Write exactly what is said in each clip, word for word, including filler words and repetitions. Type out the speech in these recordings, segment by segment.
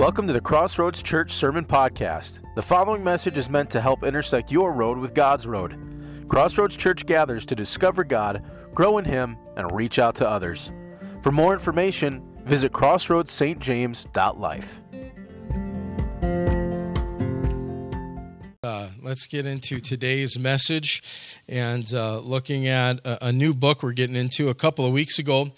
Welcome to the Crossroads Church Sermon Podcast. The following message is meant to help intersect your road with God's road. Crossroads Church gathers to discover God, grow in Him, and reach out to others. For more information, visit crossroads s t james dot life. Uh, let's get into today's message and uh, looking at a, a new book we're getting into. A couple of weeks ago,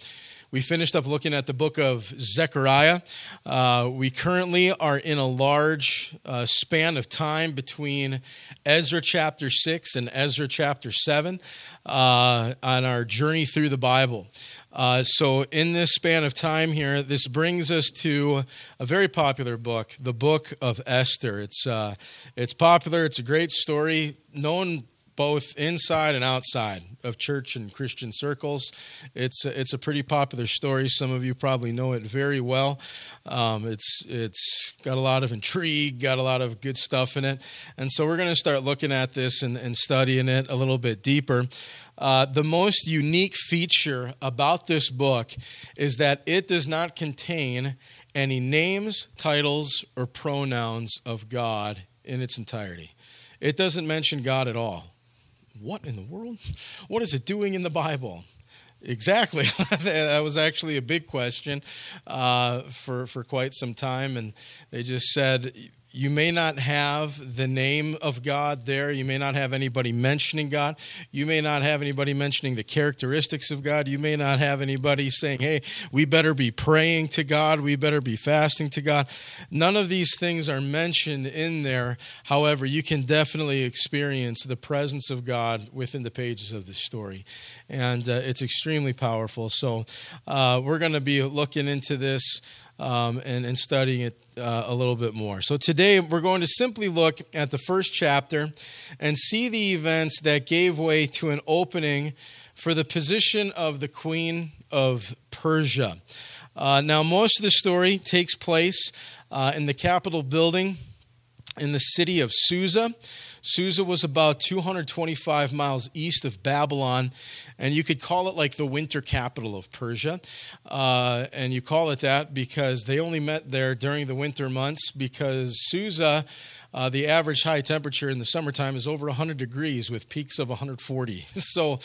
we finished up looking at the book of Zechariah. Uh, we currently are in a large uh, span of time between Ezra chapter six and Ezra chapter seven uh, on our journey through the Bible. Uh, so in this span of time here, this brings us to a very popular book, the Book of Esther. It's uh, it's popular. It's a great story, known both inside and outside of church and Christian circles. It's a, it's a pretty popular story. Some of you probably know it very well. Um, it's it's got a lot of intrigue, got a lot of good stuff in it. And so we're going to start looking at this and, and studying it a little bit deeper. Uh, the most unique feature about this book is that it does not contain any names, titles, or pronouns of God in its entirety. It doesn't mention God at all. What in the world? What is it doing in the Bible? Exactly. That was actually a big question uh, for, for quite some time. And they just said, you may not have the name of God there. You may not have anybody mentioning God. You may not have anybody mentioning the characteristics of God. You may not have anybody saying, hey, we better be praying to God. We better be fasting to God. None of these things are mentioned in there. However, you can definitely experience the presence of God within the pages of this story. And uh, it's extremely powerful. So uh, we're going to be looking into this Um, and, and studying it uh, a little bit more. So today we're going to simply look at the first chapter and see the events that gave way to an opening for the position of the queen of Persia. Uh, now, most of the story takes place uh, in the Capitol building in the city of Susa. Susa was about two hundred twenty-five miles east of Babylon, and you could call it like the winter capital of Persia. Uh, and you call it that because they only met there during the winter months, because Susa, uh, the average high temperature in the summertime is over one hundred degrees with peaks of one hundred forty. So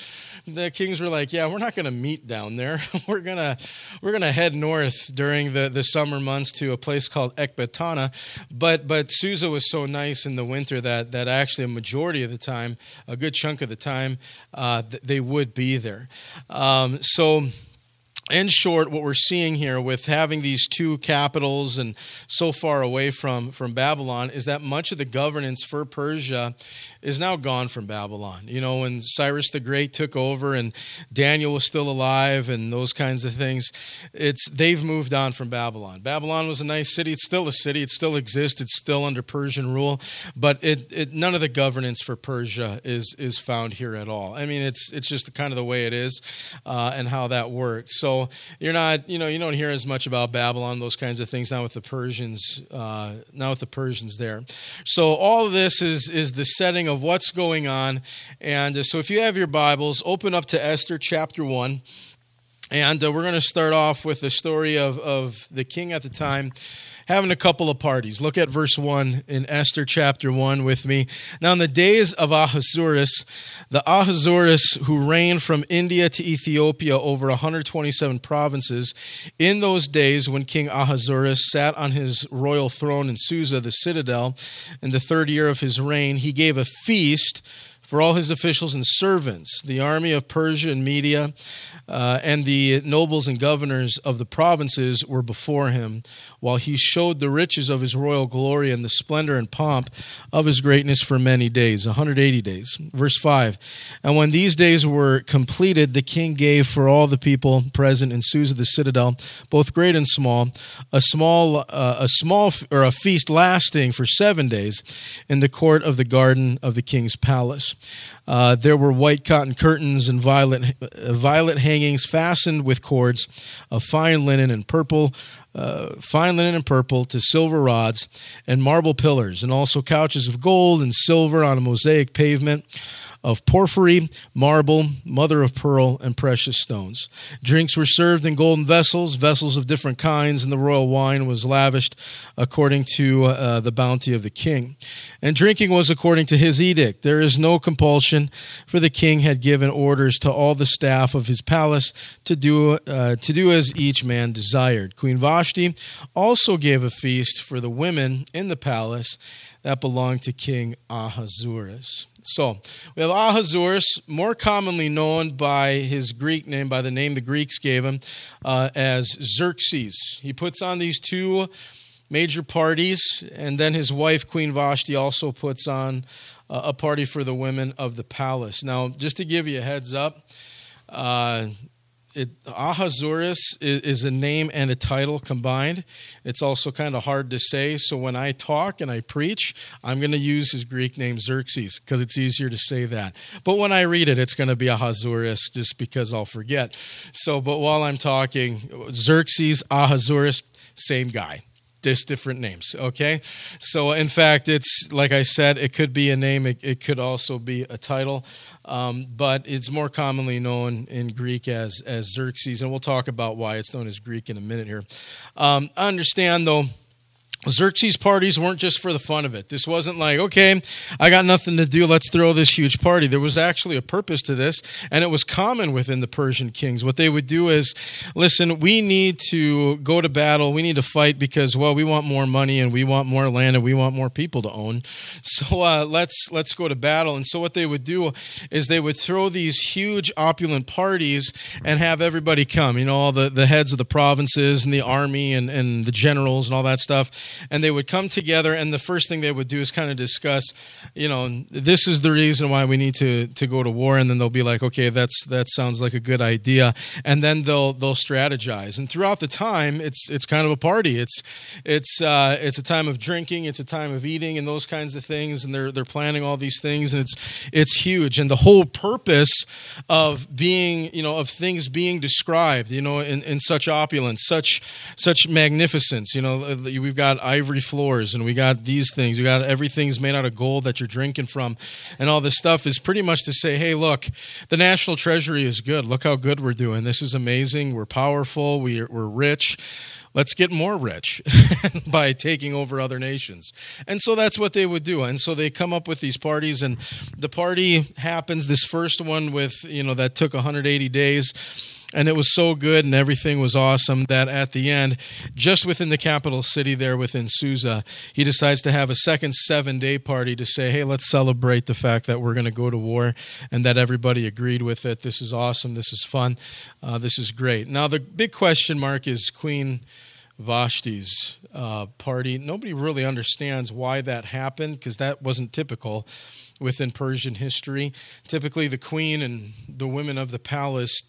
the kings were like, yeah, we're not going to meet down there. we're going to we're gonna head north during the, the summer months to a place called Ekbatana. But, but Susa was so nice in the winter that, that actually Actually, a majority of the time, a good chunk of the time, uh, th- they would be there. Um, so in short, what we're seeing here with having these two capitals and so far away from, from Babylon is that much of the governance for Persia is now gone from Babylon. You know, when Cyrus the Great took over and Daniel was still alive and those kinds of things, it's they've moved on from Babylon. Babylon was a nice city. It's still a city. It still exists. It's still under Persian rule, but it, it none of the governance for Persia is is found here at all. I mean, it's it's just kind of the way it is uh, and how that works. So you're not, you know, you don't hear as much about Babylon, those kinds of things, now with the Persians, uh, now with the Persians there. So all of this is is the setting of what's going on. And so if you have your Bibles, open up to Esther chapter one. And uh, we're going to start off with the story of, of the king at the time having a couple of parties. Look at verse one in Esther chapter one with me. Now in the days of Ahasuerus, the Ahasuerus who reigned from India to Ethiopia over one hundred twenty-seven provinces, in those days when King Ahasuerus sat on his royal throne in Susa, the citadel, in the third year of his reign, he gave a feast for all his officials and servants, the army of Persia and Media, uh, and the nobles and governors of the provinces were before him, while he showed the riches of his royal glory and the splendor and pomp of his greatness for many days, one hundred eighty days. Verse five, and when these days were completed, the king gave for all the people present in Susa the citadel, both great and small, a small, uh, a small or a feast lasting for seven days in the court of the garden of the king's palace. Uh, there were white cotton curtains and violet, uh, violet hangings fastened with cords of fine linen and purple, uh, fine linen and purple to silver rods and marble pillars, and also couches of gold and silver on a mosaic pavement of porphyry, marble, mother of pearl, and precious stones. Drinks were served in golden vessels, vessels of different kinds, and the royal wine was lavished according to uh, the bounty of the king. And drinking was according to his edict. There is no compulsion, for the king had given orders to all the staff of his palace to do, uh, to do as each man desired. Queen Vashti also gave a feast for the women in the palace that belonged to King Ahasuerus. So we have Ahasuerus, more commonly known by his Greek name, by the name the Greeks gave him, uh, as Xerxes. He puts on these two major parties, and then his wife, Queen Vashti, also puts on uh, a party for the women of the palace. Now, just to give you a heads up, uh, It, Ahasuerus is, is a name and a title combined. It's also kind of hard to say, so when I talk and I preach, I'm going to use his Greek name Xerxes because it's easier to say that. But when I read it, it's going to be Ahasuerus just because I'll forget. So, but while I'm talking, Xerxes, Ahasuerus, same guy. Just different names, okay? So, in fact, it's, like I said, it could be a name. It, it could also be a title, um, but it's more commonly known in Greek as, as Xerxes, and we'll talk about why it's known as Greek in a minute here. Um, I understand, though, Xerxes parties weren't just for the fun of it. This wasn't like, okay, I got nothing to do, let's throw this huge party. There was actually a purpose to this, and it was common within the Persian kings. What they would do is, listen, we need to go to battle, we need to fight because, well, we want more money and we want more land and we want more people to own. So uh, let's let's go to battle. And so what they would do is they would throw these huge opulent parties and have everybody come, you know, all the, the heads of the provinces and the army and, and the generals and all that stuff. And they would come together, and the first thing they would do is kind of discuss, you know, this is the reason why we need to, to go to war. And then they'll be like, okay, that's that sounds like a good idea. And then they'll they'll strategize. And throughout the time, it's it's kind of a party. It's it's uh, it's a time of drinking, it's a time of eating, and those kinds of things. And they're they're planning all these things, and it's it's huge. And the whole purpose of being, you know, of things being described, you know, in, in such opulence, such such magnificence. You know, we've got ivory floors, and we got these things. We got everything's made out of gold that you're drinking from, and all this stuff is pretty much to say, hey, look, the national treasury is good. Look how good we're doing. This is amazing. We're powerful. We're, we're rich. Let's get more rich by taking over other nations. And so that's what they would do. And so they come up with these parties, and the party happens. This first one with, you know, that took one hundred eighty days. And it was so good and everything was awesome that at the end, just within the capital city there within Susa, he decides to have a second seven-day party to say, hey, let's celebrate the fact that we're going to go to war and that everybody agreed with it. This is awesome. This is fun. Uh, this is great. Now, the big question mark is Queen Vashti's uh, party. Nobody really understands why that happened because that wasn't typical within Persian history. Typically, the queen and the women of the palace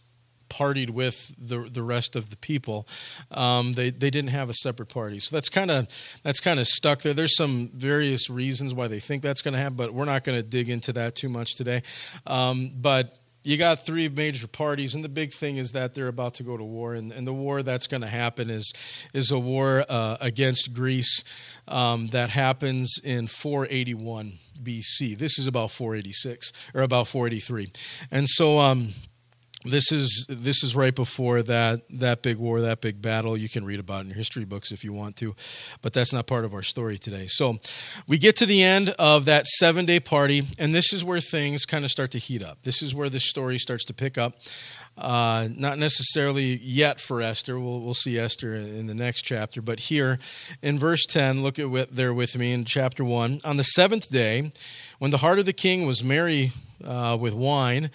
partied with the the rest of the people. Um, they they didn't have a separate party, so that's kind of that's kind of stuck there. There's some various reasons why they think that's going to happen, but we're not going to dig into that too much today. Um, but you got three major parties, and the big thing is that they're about to go to war, and, and the war that's going to happen is is a war uh, against Greece um, that happens in four eighty-one B C. This is about four eighty-six or about four eighty-three, and so. Um, This is this is right before that that big war, that big battle. You can read about it in your history books if you want to, but that's not part of our story today. So we get to the end of that seven-day party, and this is where things kind of start to heat up. This is where the story starts to pick up. Uh, not necessarily yet for Esther. We'll, we'll see Esther in the next chapter. But here in verse ten, look at what, there with me in chapter one. On the seventh day, when the heart of the king was merry uh, with wine,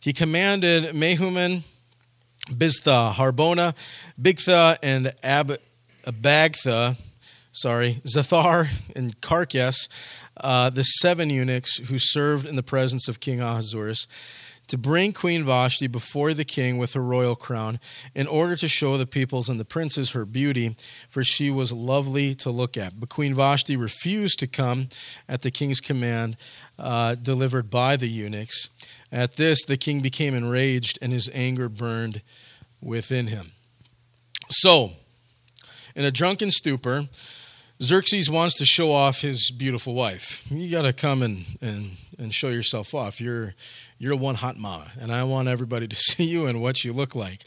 he commanded Mehuman, Biztha, Harbona, Bigtha, and Ab- Abagtha, sorry, Zathar, and Karkas, uh, the seven eunuchs who served in the presence of King Ahasuerus, to bring Queen Vashti before the king with her royal crown in order to show the peoples and the princes her beauty, for she was lovely to look at. But Queen Vashti refused to come at the king's command uh, delivered by the eunuchs. At this, the king became enraged, and his anger burned within him. So, in a drunken stupor, Xerxes wants to show off his beautiful wife. You got to come and, and, and show yourself off. You're you're one hot mama, and I want everybody to see you and what you look like.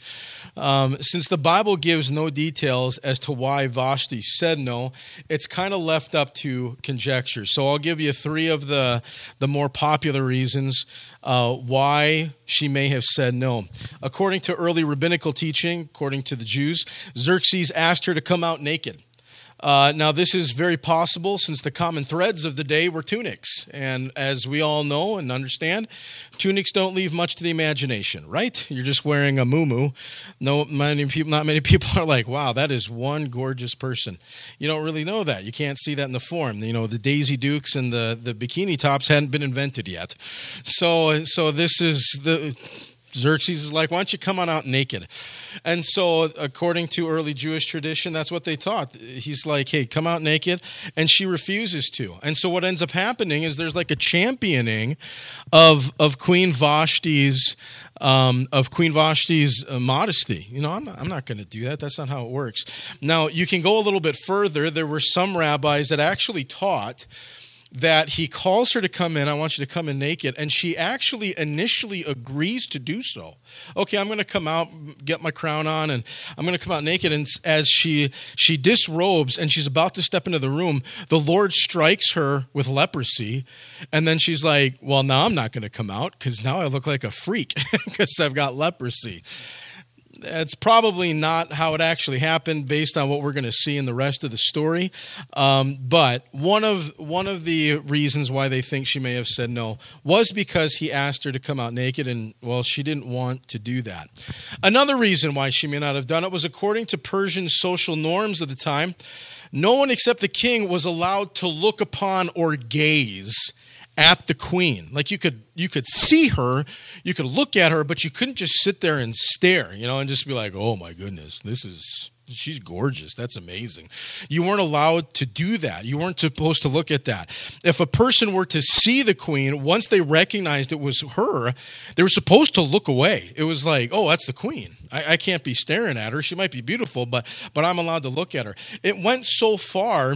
Um, since the Bible gives no details as to why Vashti said no, it's kind of left up to conjecture. So I'll give you three of the, the more popular reasons uh, why she may have said no. According to early rabbinical teaching, according to the Jews, Xerxes asked her to come out naked. Uh, now, this is very possible since the common threads of the day were tunics. And as we all know and understand, tunics don't leave much to the imagination, right? You're just wearing a muumuu. No, many people, not many people are like, wow, that is one gorgeous person. You don't really know that. You can't see that in the form. You know, the Daisy Dukes and the, the bikini tops hadn't been invented yet. So, so this is the... Xerxes is like, why don't you come on out naked? And so according to early Jewish tradition, that's what they taught. He's like, hey, come out naked. And she refuses to. And so what ends up happening is there's like a championing of, of Queen Vashti's Um, of Queen Vashti's uh, modesty. You know, I'm not, I'm not going to do that. That's not how it works. Now, you can go a little bit further. There were some rabbis that actually taught that he calls her to come in, I want you to come in naked, and she actually initially agrees to do so. Okay, I'm going to come out, get my crown on, and I'm going to come out naked. And as she she disrobes and she's about to step into the room, the Lord strikes her with leprosy, and then she's like, well, now I'm not going to come out because now I look like a freak because I've got leprosy. That's probably not how it actually happened based on what we're going to see in the rest of the story. Um, but one of one of the reasons why they think she may have said no was because he asked her to come out naked, and, well, she didn't want to do that. Another reason why she may not have done it was according to Persian social norms of the time, no one except the king was allowed to look upon or gaze at the queen. Like you could you could see her, you could look at her, but you couldn't just sit there and stare, you know, and just be like, oh my goodness, this is, she's gorgeous, that's amazing. You weren't allowed to do that. You weren't supposed to look at that. If a person were to see the queen, once they recognized it was her, they were supposed to look away. It was like, oh, that's the queen. I, I can't be staring at her. She might be beautiful, but but I'm allowed to look at her. It went so far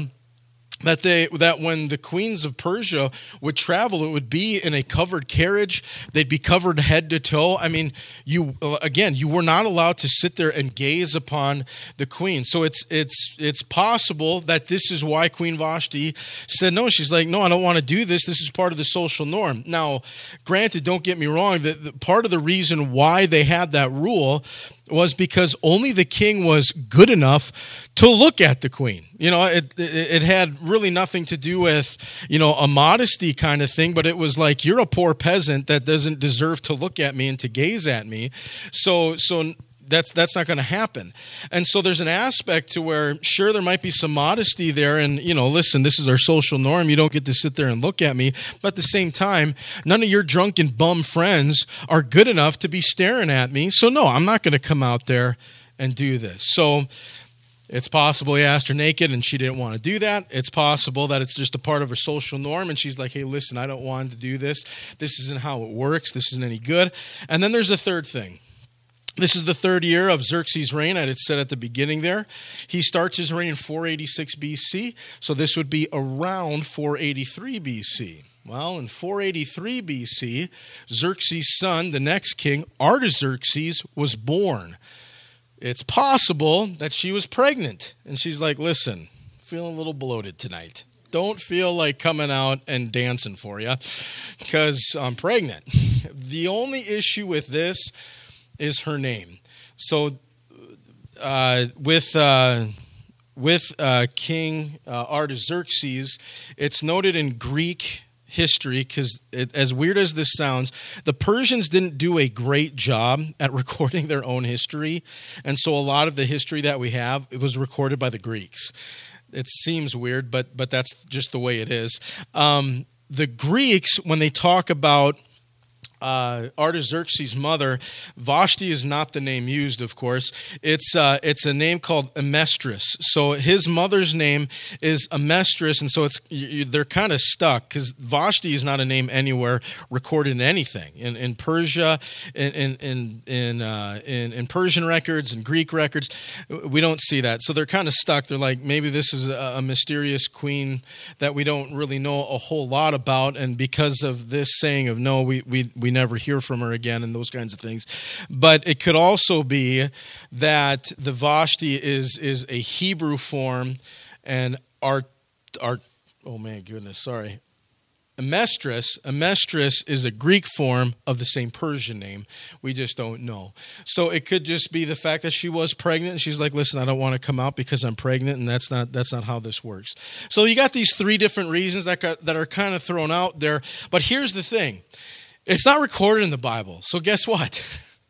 That they that when the queens of Persia would travel, it would be in a covered carriage. They'd be covered head to toe. I mean, you again, you were not allowed to sit there and gaze upon the queen. So it's it's it's possible that this is why Queen Vashti said no. She's like, no, I don't want to do this. This is part of the social norm. Now, granted, don't get me wrong. That part of the reason why they had that rule was because only the king was good enough to look at the queen. You know, it, it it had really nothing to do with, you know, a modesty kind of thing, but it was like, you're a poor peasant that doesn't deserve to look at me and to gaze at me. So so that's that's not going to happen. And so there's an aspect to where, sure, there might be some modesty there. And, you know, listen, this is our social norm. You don't get to sit there and look at me. But at the same time, none of your drunken bum friends are good enough to be staring at me. So, no, I'm not going to come out there and do this. So it's possible he asked her naked and she didn't want to do that. It's possible that it's just a part of her social norm and she's like, hey, listen, I don't want to do this. This isn't how it works. This isn't any good. And then there's the third thing. This is the third year of Xerxes' reign. I had said at the beginning there. He starts his reign in four eighty-six B C, so this would be around four eighty-three B C. Well, in four eighty-three B C, Xerxes' son, the next king, Artaxerxes, was born. It's possible that she was pregnant, and she's like, listen, feeling a little bloated tonight. Don't feel like coming out and dancing for you because I'm pregnant. The only issue with this is her name. So uh, with uh, with uh, King uh, Artaxerxes, it's noted in Greek history, because as weird as this sounds, the Persians didn't do a great job at recording their own history. And so a lot of the history that we have, it was recorded by the Greeks. It seems weird, but, but that's just the way it is. Um, the Greeks, when they talk about uh, Artaxerxes' mother. Vashti is not the name used, of course. It's uh, it's a name called Amestris. So his mother's name is Amestris, and so it's you, they're kind of stuck because Vashti is not a name anywhere recorded in anything in in Persia, in in in in, uh, in, in Persian records and Greek records. We don't see that, so they're kind of stuck. They're like, maybe this is a, a mysterious queen that we don't really know a whole lot about, and because of this saying of no, we we we never hear from her again, and those kinds of things. But it could also be that the Vashti is is a Hebrew form, and Art Art. Oh man, goodness, sorry. Amestris, Amestris is a Greek form of the same Persian name. We just don't know. So it could just be the fact that she was pregnant and she's like, listen, I don't want to come out because I'm pregnant, and that's not that's not how this works. So you got these three different reasons that got, that are kind of thrown out there. But here's the thing. It's not recorded in the Bible. So guess what?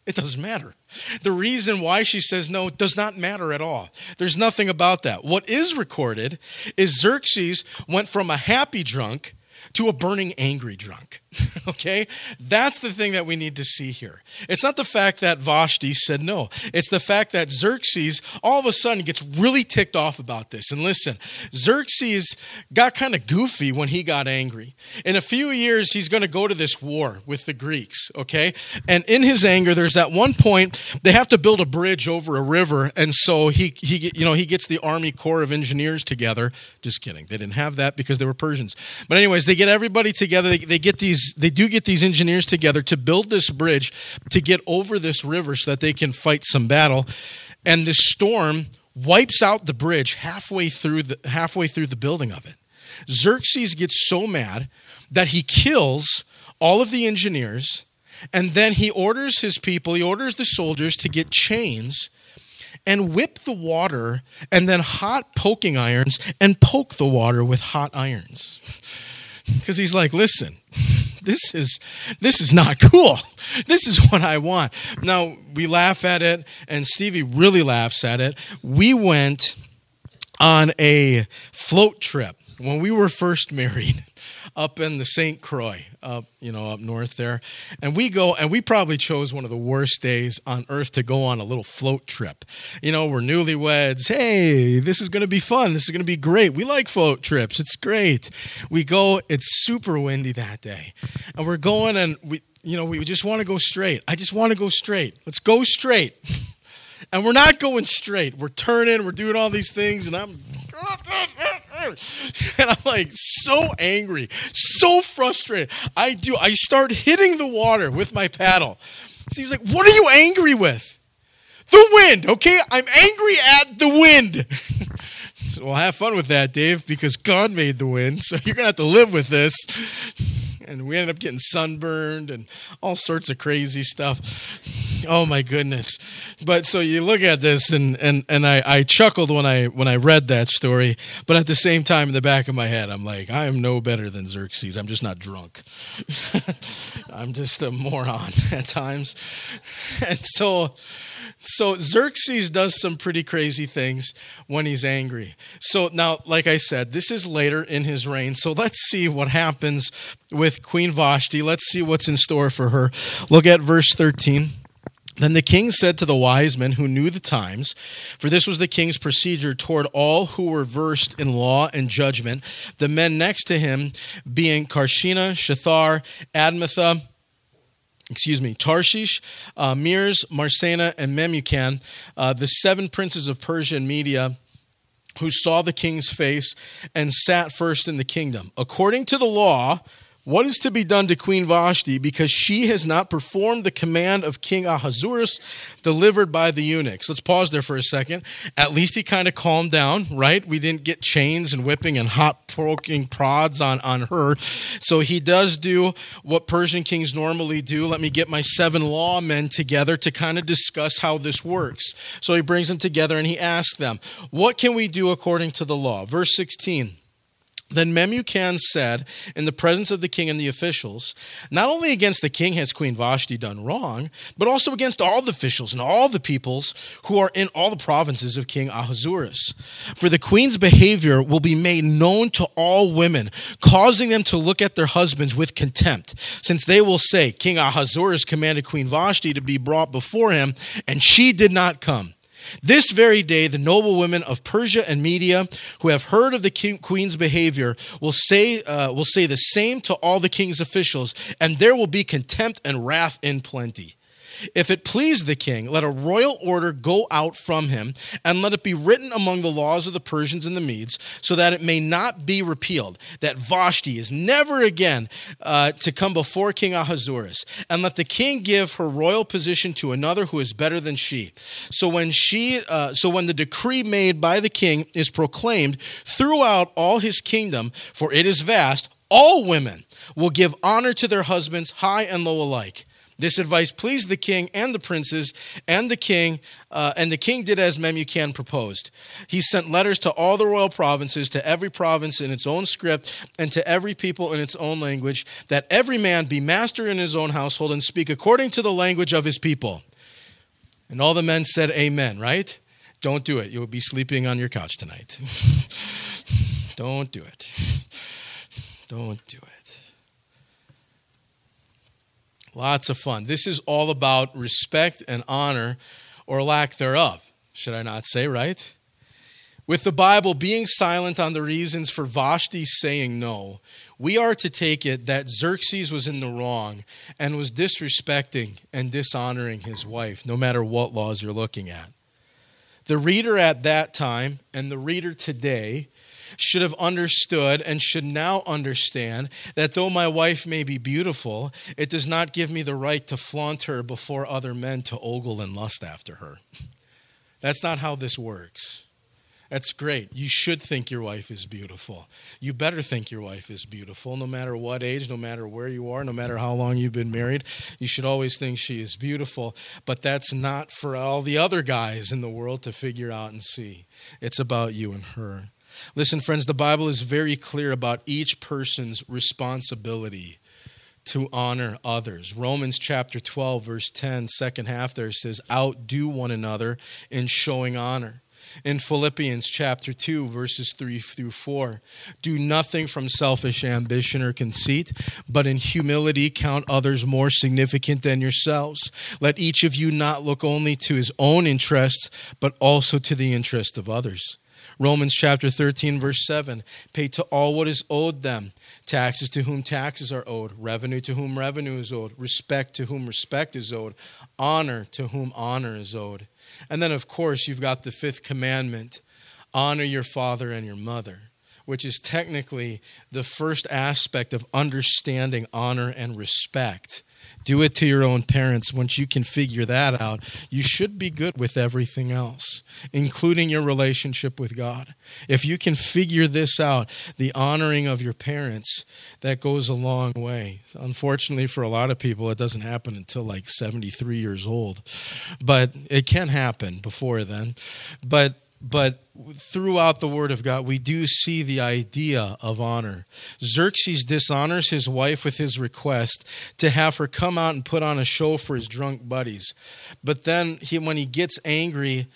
It doesn't matter. The reason why she says no does not matter at all. There's nothing about that. What is recorded is Xerxes went from a happy drunk to a burning, angry drunk, okay? That's the thing that we need to see here. It's not the fact that Vashti said no. It's the fact that Xerxes all of a sudden gets really ticked off about this. And listen, Xerxes got kind of goofy when he got angry. In a few years, he's going to go to this war with the Greeks, okay? And in his anger, there's at one point, they have to build a bridge over a river, and so he, he you know, he gets the Army Corps of Engineers together. Just kidding. They didn't have that because they were Persians. But anyways, they get everybody together. They, they get these. They do get these engineers together to build this bridge to get over this river so that they can fight some battle. And this storm wipes out the bridge halfway through the halfway through the building of it. Xerxes gets so mad that he kills all of the engineers, and then he orders his people. He orders the soldiers to get chains and whip the water, and then hot poking irons, and poke the water with hot irons. Because he's like, listen, this is this is not cool. This is what I want. Now, we laugh at it, and Stevie really laughs at it. We went on a float trip when we were first married up in the Saint Croix, up, you know, up north there. And we go, and we probably chose one of the worst days on earth to go on a little float trip. You know, we're newlyweds. Hey, this is going to be fun. This is going to be great. We like float trips. It's great. We go, it's super windy that day. And we're going, and we, you know, we just want to go straight. I just want to go straight. Let's go straight. And we're not going straight. We're turning, we're doing all these things, and I'm and I'm like so angry, so frustrated. I do, I start hitting the water with my paddle. So he's like, what are you angry with? The wind, okay? I'm angry at the wind. So, well, have fun with that, Dave, because God made the wind, so you're gonna have to live with this. And we ended up getting sunburned and all sorts of crazy stuff. Oh my goodness. But so you look at this, and and, and I, I chuckled when I when I read that story, but at the same time in the back of my head, I'm like, I am no better than Xerxes. I'm just not drunk. I'm just a moron at times. And so so Xerxes does some pretty crazy things when he's angry. So now, like I said, this is later in his reign. So let's see what happens with Queen Vashti. Let's see what's in store for her. Look at verse thirteen. Then the king said to the wise men who knew the times, for this was the king's procedure toward all who were versed in law and judgment, the men next to him being Karshina, Shathar, Admetha, excuse me, Tarshish, uh, Mirs, Marsena, and Memucan, uh, the seven princes of Persia and Media, who saw the king's face and sat first in the kingdom. According to the law, what is to be done to Queen Vashti because she has not performed the command of King Ahasuerus delivered by the eunuchs? Let's pause there for a second. At least he kind of calmed down, right? We didn't get chains and whipping and hot poking prods on, on her. So he does do what Persian kings normally do. Let me get my seven lawmen together to kind of discuss how this works. So he brings them together and he asks them, what can we do according to the law? Verse sixteen. Then Memucan said, in the presence of the king and the officials, not only against the king has Queen Vashti done wrong, but also against all the officials and all the peoples who are in all the provinces of King Ahasuerus. For the queen's behavior will be made known to all women, causing them to look at their husbands with contempt, since they will say, King Ahasuerus commanded Queen Vashti to be brought before him, and she did not come. This very day, the noble women of Persia and Media, who have heard of the king, queen's behavior, will say uh, will say the same to all the king's officials, and there will be contempt and wrath in plenty. If it please the king, let a royal order go out from him, and let it be written among the laws of the Persians and the Medes, so that it may not be repealed, that Vashti is never again uh, to come before King Ahasuerus. And let the king give her royal position to another who is better than she. So when she, uh, so when the decree made by the king is proclaimed throughout all his kingdom, for it is vast, all women will give honor to their husbands, high and low alike. This advice pleased the king and the princes and the king, uh, and the king did as Memucan proposed. He sent letters to all the royal provinces, to every province in its own script, and to every people in its own language, that every man be master in his own household and speak according to the language of his people. And all the men said amen, right? Don't do it. You'll be sleeping on your couch tonight. Don't do it. Don't do it. Lots of fun. This is all about respect and honor, or lack thereof, should I not say, right? With the Bible being silent on the reasons for Vashti saying no, we are to take it that Xerxes was in the wrong and was disrespecting and dishonoring his wife, no matter what laws you're looking at. The reader at that time and the reader today should have understood and should now understand that though my wife may be beautiful, it does not give me the right to flaunt her before other men to ogle and lust after her. That's not how this works. That's great. You should think your wife is beautiful. You better think your wife is beautiful, no matter what age, no matter where you are, no matter how long you've been married. You should always think she is beautiful, but that's not for all the other guys in the world to figure out and see. It's about you and her. Listen, friends, the Bible is very clear about each person's responsibility to honor others. Romans chapter twelve, verse ten, second half there says, outdo one another in showing honor. In Philippians chapter two, verses three through four, do nothing from selfish ambition or conceit, but in humility count others more significant than yourselves. Let each of you not look only to his own interests, but also to the interest of others. Romans chapter thirteen, verse seven, pay to all what is owed them, taxes to whom taxes are owed, revenue to whom revenue is owed, respect to whom respect is owed, honor to whom honor is owed. And then, of course, you've got the fifth commandment, honor your father and your mother, which is technically the first aspect of understanding honor and respect. Do it to your own parents. Once you can figure that out, you should be good with everything else, including your relationship with God. If you can figure this out, the honoring of your parents, that goes a long way. Unfortunately, for a lot of people, it doesn't happen until like seventy-three years old. But it can happen before then. But But throughout the Word of God, we do see the idea of honor. Xerxes dishonors his wife with his request to have her come out and put on a show for his drunk buddies. But then he, when he gets angry,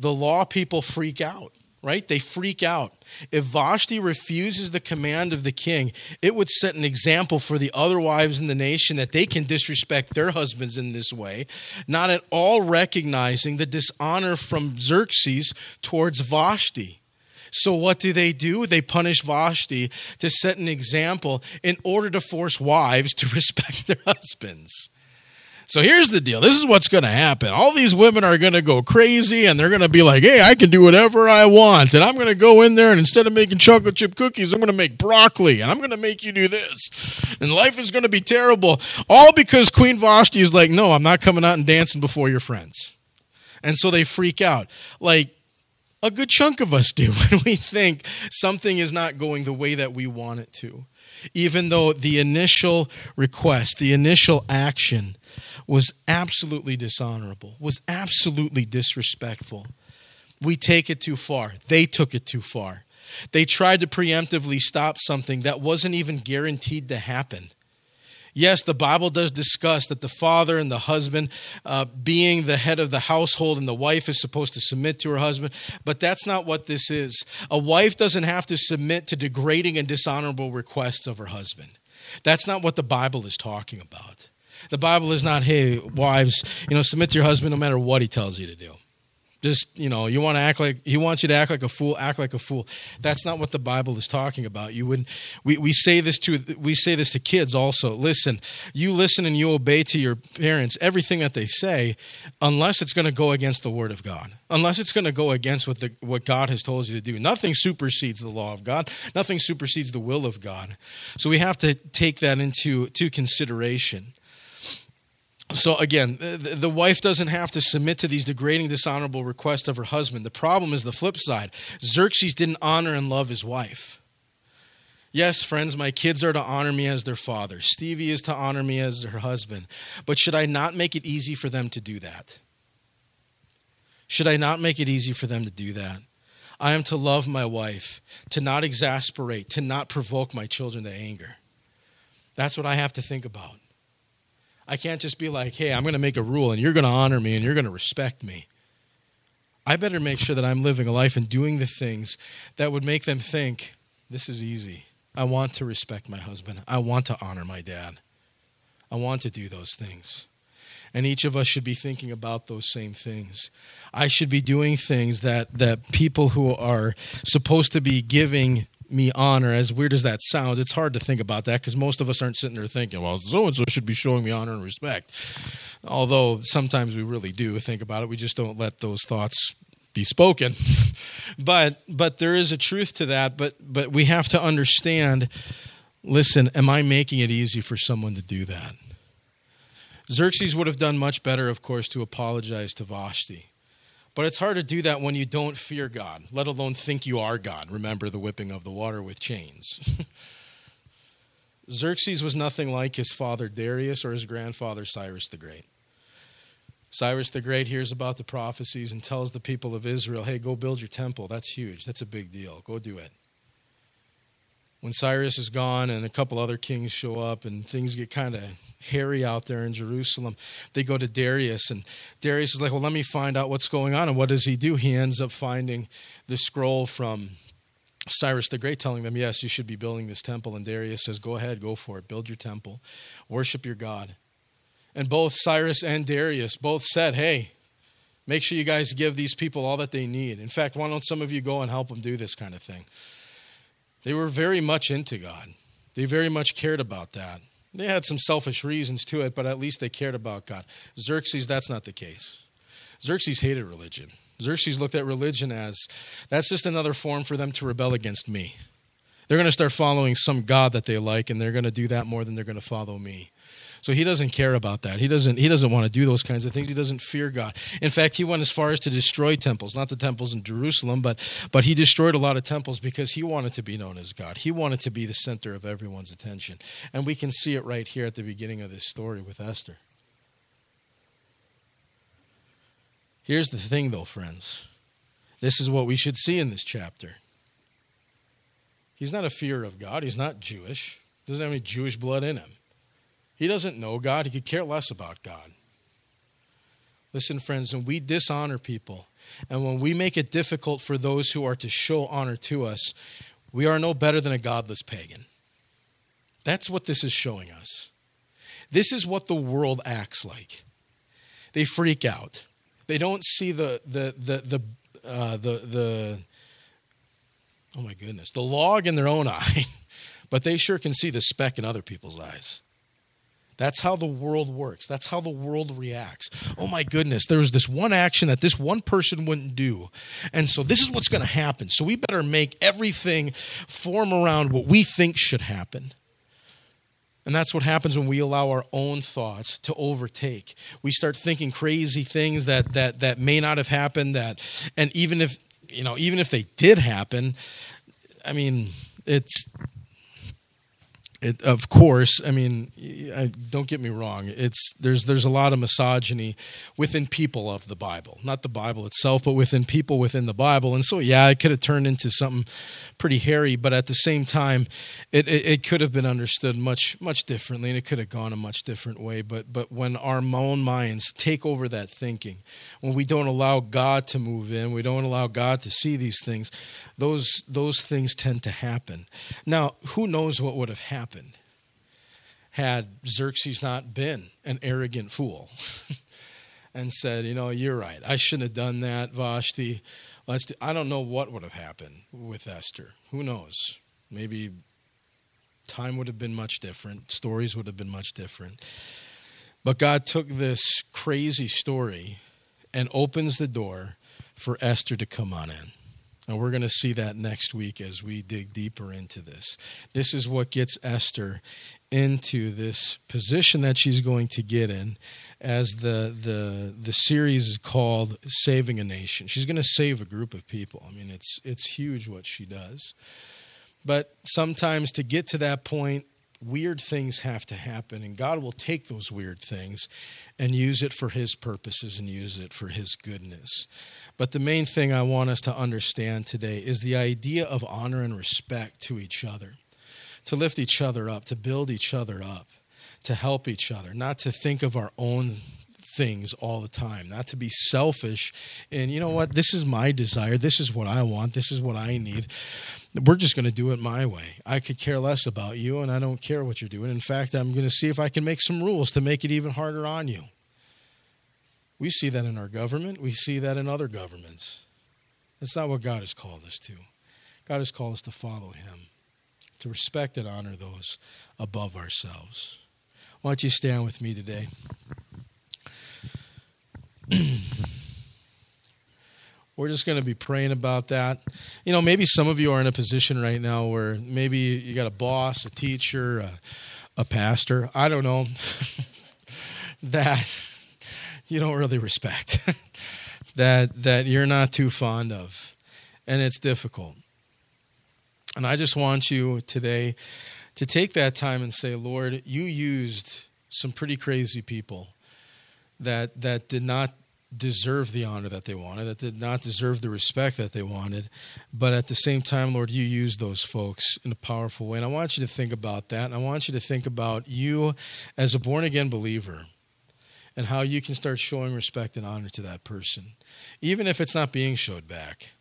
the law people freak out, right? They freak out. If Vashti refuses the command of the king, it would set an example for the other wives in the nation that they can disrespect their husbands in this way, not at all recognizing the dishonor from Xerxes towards Vashti. So what do they do? They punish Vashti to set an example in order to force wives to respect their husbands. So here's the deal. This is what's going to happen. All these women are going to go crazy, and they're going to be like, hey, I can do whatever I want, and I'm going to go in there, and instead of making chocolate chip cookies, I'm going to make broccoli, and I'm going to make you do this, and life is going to be terrible, all because Queen Vashti is like, no, I'm not coming out and dancing before your friends. And so they freak out. Like a good chunk of us do when we think something is not going the way that we want it to, even though the initial request, the initial action was absolutely dishonorable, was absolutely disrespectful. We take it too far. They took it too far. They tried to preemptively stop something that wasn't even guaranteed to happen. Yes, the Bible does discuss that the father and the husband, uh, being the head of the household, and the wife is supposed to submit to her husband, but that's not what this is. A wife doesn't have to submit to degrading and dishonorable requests of her husband. That's not what the Bible is talking about. The Bible is not, hey, wives, you know, submit to your husband no matter what he tells you to do. Just, you know, you want to act like, he wants you to act like a fool, act like a fool. That's not what the Bible is talking about. You wouldn't, we, we say this to, we say this to kids also. Listen, you listen and you obey to your parents, everything that they say, unless it's going to go against the word of God, unless it's going to go against what the, what God has told you to do. Nothing supersedes the law of God. Nothing supersedes the will of God. So we have to take that into to consideration. So again, the wife doesn't have to submit to these degrading, dishonorable requests of her husband. The problem is the flip side. Xerxes didn't honor and love his wife. Yes, friends, my kids are to honor me as their father. Stevie is to honor me as her husband. But should I not make it easy for them to do that? Should I not make it easy for them to do that? I am to love my wife, to not exasperate, to not provoke my children to anger. That's what I have to think about. I can't just be like, hey, I'm going to make a rule and you're going to honor me and you're going to respect me. I better make sure that I'm living a life and doing the things that would make them think, this is easy. I want to respect my husband. I want to honor my dad. I want to do those things. And each of us should be thinking about those same things. I should be doing things that, that people who are supposed to be giving me honor, as weird as that sounds, it's hard to think about that because most of us aren't sitting there thinking, well, so-and-so should be showing me honor and respect. Although sometimes we really do think about it. We just don't let those thoughts be spoken. but but there is a truth to that. But but we have to understand, listen, am I making it easy for someone to do that? Xerxes would have done much better, of course, to apologize to Vashti. But it's hard to do that when you don't fear God, let alone think you are God. Remember the whipping of the water with chains. Xerxes was nothing like his father Darius or his grandfather Cyrus the Great. Cyrus the Great hears about the prophecies and tells the people of Israel, hey, go build your temple. That's huge. That's a big deal. Go do it. When Cyrus is gone and a couple other kings show up and things get kind of hairy out there in Jerusalem, they go to Darius, and Darius is like, well, let me find out what's going on. And what does he do? He ends up finding the scroll from Cyrus the Great telling them, yes, you should be building this temple. And Darius says, go ahead, go for it. Build your temple. Worship your God. And both Cyrus and Darius both said, hey, make sure you guys give these people all that they need. In fact, why don't some of you go and help them do this kind of thing? They were very much into God. They very much cared about that. They had some selfish reasons to it, but at least they cared about God. Xerxes, that's not the case. Xerxes hated religion. Xerxes looked at religion as, that's just another form for them to rebel against me. They're going to start following some God that they like, and they're going to do that more than they're going to follow me. So he doesn't care about that. He doesn't, he doesn't want to do those kinds of things. He doesn't fear God. In fact, he went as far as to destroy temples, not the temples in Jerusalem, but, but he destroyed a lot of temples because he wanted to be known as God. He wanted to be the center of everyone's attention. And we can see it right here at the beginning of this story with Esther. Here's the thing, though, friends. This is what we should see in this chapter. He's not a fear of God. He's not Jewish. He doesn't have any Jewish blood in him. He doesn't know God. He could care less about God. Listen, friends, when we dishonor people and when we make it difficult for those who are to show honor to us, we are no better than a godless pagan. That's what this is showing us. This is what the world acts like. They freak out. They don't see the the the the uh, the, the oh my goodness, the log in their own eye, but they sure can see the speck in other people's eyes. That's how the world works. That's how the world reacts. Oh my goodness, there was this one action that this one person wouldn't do. And so this is what's going to happen. So we better make everything form around what we think should happen. And that's what happens when we allow our own thoughts to overtake. We start thinking crazy things that that that may not have happened, that and even if, you know, even if they did happen, I mean, it's It, of course, I mean, don't get me wrong. It's there's there's a lot of misogyny within people of the Bible, not the Bible itself, but within people within the Bible. And so, yeah, it could have turned into something pretty hairy, but at the same time, it, it, it could have been understood much much differently, and it could have gone a much different way. But but when our own minds take over that thinking, when we don't allow God to move in, we don't allow God to see these things, those those things tend to happen. Now, who knows what would have happened? Happened had Xerxes not been an arrogant fool and said, you know, you're right. I shouldn't have done that, Vashti. Let's do, I don't know what would have happened with Esther. Who knows? Maybe time would have been much different. Stories would have been much different. But God took this crazy story and opens the door for Esther to come on in. And we're going to see that next week as we dig deeper into this. This is what gets Esther into this position that she's going to get in, as the the the series is called Saving a Nation. She's going to save a group of people. I mean, it's it's huge what she does. But sometimes to get to that point, weird things have to happen, and God will take those weird things and use it for his purposes and use it for his goodness. But the main thing I want us to understand today is the idea of honor and respect to each other, to lift each other up, to build each other up, to help each other, not to think of our own things all the time, not to be selfish. And you know what? This is my desire. This is what I want. This is what I need. We're just going to do it my way. I could care less about you, and I don't care what you're doing. In fact, I'm going to see if I can make some rules to make it even harder on you. We see that in our government. We see that in other governments. That's not what God has called us to. God has called us to follow him, to respect and honor those above ourselves. Why don't you stand with me today? We're just going to be praying about that. You know, maybe some of you are in a position right now where maybe you got a boss, a teacher, a, a pastor, I don't know, that you don't really respect, that that you're not too fond of, and it's difficult. And I just want you today to take that time and say, Lord, you used some pretty crazy people that that did not deserve the honor that they wanted, that did not deserve the respect that they wanted. But at the same time, Lord, you used those folks in a powerful way. And I want you to think about that. And I want you to think about you as a born-again believer and how you can start showing respect and honor to that person, even if it's not being showed back.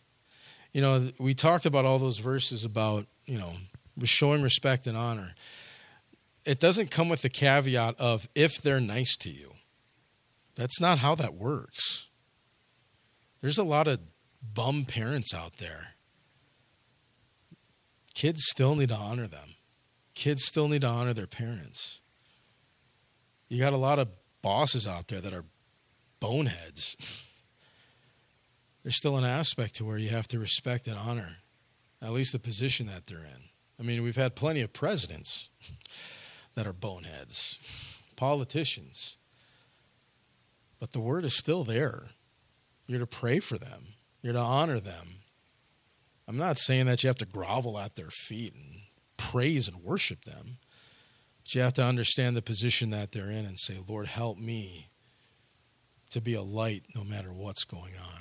You know, we talked about all those verses about, you know, showing respect and honor. It doesn't come with the caveat of if they're nice to you. That's not how that works. There's a lot of bum parents out there. Kids still need to honor them. Kids still need to honor their parents. You got a lot of bosses out there that are boneheads. There's still an aspect to where you have to respect and honor, at least the position that they're in. I mean, we've had plenty of presidents that are boneheads, politicians. But the word is still there. You're to pray for them. You're to honor them. I'm not saying that you have to grovel at their feet and praise and worship them. But you have to understand the position that they're in and say, Lord, help me to be a light no matter what's going on.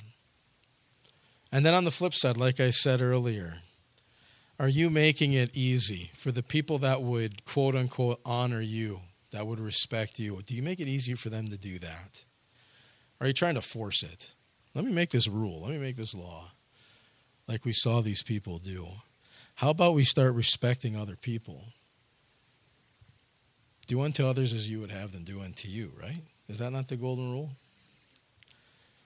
And then on the flip side, like I said earlier, are you making it easy for the people that would, quote unquote, honor you, that would respect you? Do you make it easy for them to do that? Are you trying to force it? Let me make this rule. Let me make this law, like we saw these people do. How about we start respecting other people? Do unto others as you would have them do unto you, right? Is that not the golden rule?